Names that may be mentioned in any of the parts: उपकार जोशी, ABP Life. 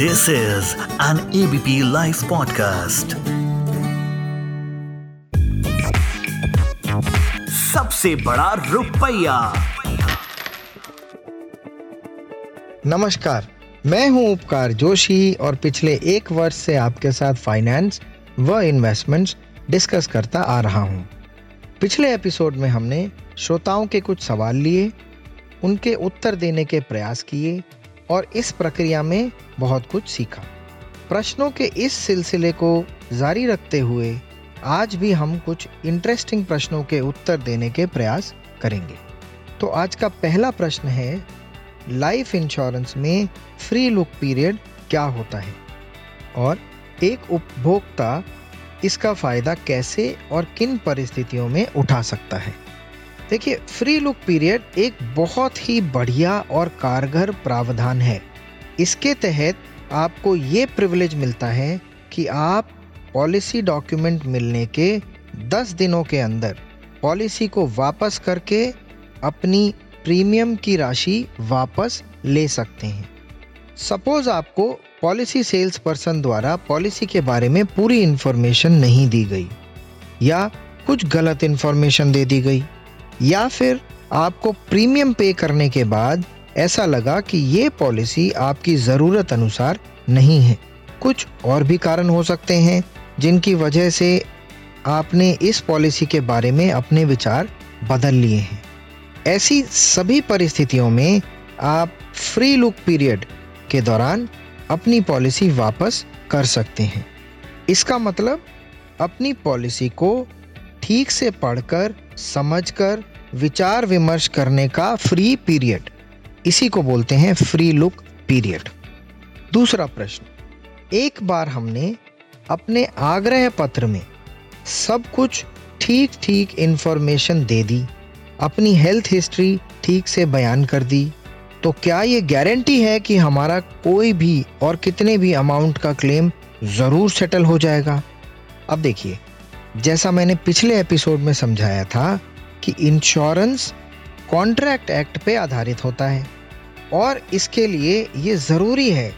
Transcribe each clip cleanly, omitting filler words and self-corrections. This is an ABP life podcast. सबसे बड़ा रुपया। नमस्कार, मैं हूं उपकार जोशी और पिछले एक वर्ष से आपके साथ फाइनेंस व इन्वेस्टमेंट्स डिस्कस करता आ रहा हूं। पिछले एपिसोड में हमने श्रोताओं के कुछ सवाल लिए, उनके उत्तर देने के प्रयास किए और इस प्रक्रिया में बहुत कुछ सीखा। प्रश्नों के इस सिलसिले को जारी रखते हुए आज भी हम कुछ इंटरेस्टिंग प्रश्नों के उत्तर देने के प्रयास करेंगे। तो आज का पहला प्रश्न है, लाइफ इंश्योरेंस में फ्री लुक पीरियड क्या होता है और एक उपभोक्ता इसका फ़ायदा कैसे और किन परिस्थितियों में उठा सकता है। देखिए, फ्री लुक पीरियड एक बहुत ही बढ़िया और कारगर प्रावधान है। इसके तहत आपको ये प्रिविलेज मिलता है कि आप पॉलिसी डॉक्यूमेंट मिलने के 10 दिनों के अंदर पॉलिसी को वापस करके अपनी प्रीमियम की राशि वापस ले सकते हैं। सपोज आपको पॉलिसी सेल्स पर्सन द्वारा पॉलिसी के बारे में पूरी इन्फॉर्मेशन नहीं दी गई या कुछ गलत इन्फॉर्मेशन दे दी गई, या फिर आपको प्रीमियम पे करने के बाद ऐसा लगा कि ये पॉलिसी आपकी ज़रूरत अनुसार नहीं है। कुछ और भी कारण हो सकते हैं जिनकी वजह से आपने इस पॉलिसी के बारे में अपने विचार बदल लिए हैं। ऐसी सभी परिस्थितियों में आप फ्री लुक पीरियड के दौरान अपनी पॉलिसी वापस कर सकते हैं। इसका मतलब अपनी पॉलिसी को ठीक से पढ़कर, समझकर, विचार विमर्श करने का फ्री पीरियड, इसी को बोलते हैं फ्री लुक पीरियड। दूसरा प्रश्न, एक बार हमने अपने आग्रह पत्र में सब कुछ ठीक ठीक इन्फॉर्मेशन दे दी, अपनी हेल्थ हिस्ट्री ठीक से बयान कर दी, तो क्या ये गारंटी है कि हमारा कोई भी और कितने भी अमाउंट का क्लेम ज़रूर सेटल हो जाएगा? अब देखिए, जैसा मैंने पिछले एपिसोड में समझाया था कि इंश्योरेंस कॉन्ट्रैक्ट एक्ट पे आधारित होता है और इसके लिए ये ज़रूरी है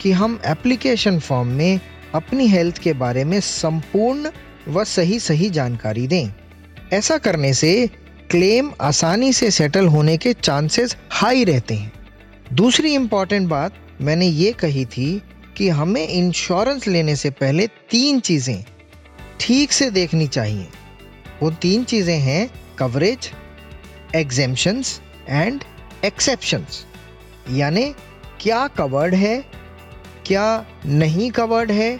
कि हम एप्लीकेशन फॉर्म में अपनी हेल्थ के बारे में संपूर्ण व सही सही जानकारी दें। ऐसा करने से क्लेम आसानी से सेटल होने के चांसेस हाई रहते हैं। दूसरी इम्पॉर्टेंट बात मैंने ये कही थी कि हमें इंश्योरेंस लेने से पहले 3 चीज़ें ठीक से देखनी चाहिए। वो 3 चीज़ें हैं कवरेज, एग्जेम्पशंस एंड एक्सेप्शंस। यानी क्या कवर्ड है, क्या नहीं कवर्ड है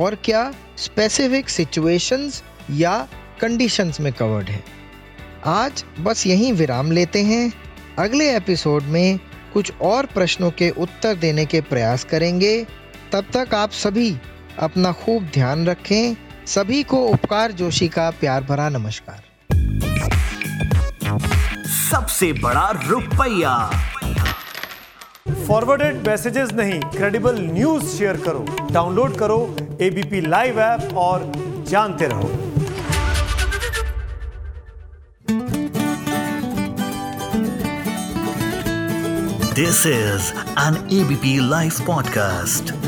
और क्या स्पेसिफिक सिचुएशंस या कंडीशंस में कवर्ड है। आज बस यहीं विराम लेते हैं। अगले एपिसोड में कुछ और प्रश्नों के उत्तर देने के प्रयास करेंगे। तब तक आप सभी अपना खूब ध्यान रखें। सभी को उपकार जोशी का प्यार भरा नमस्कार। सबसे बड़ा रुपया। फॉरवर्डेड मैसेजेस नहीं, क्रेडिबल न्यूज शेयर करो। डाउनलोड करो एबीपी लाइव ऐप और जानते रहो। This is an ABP Life podcast.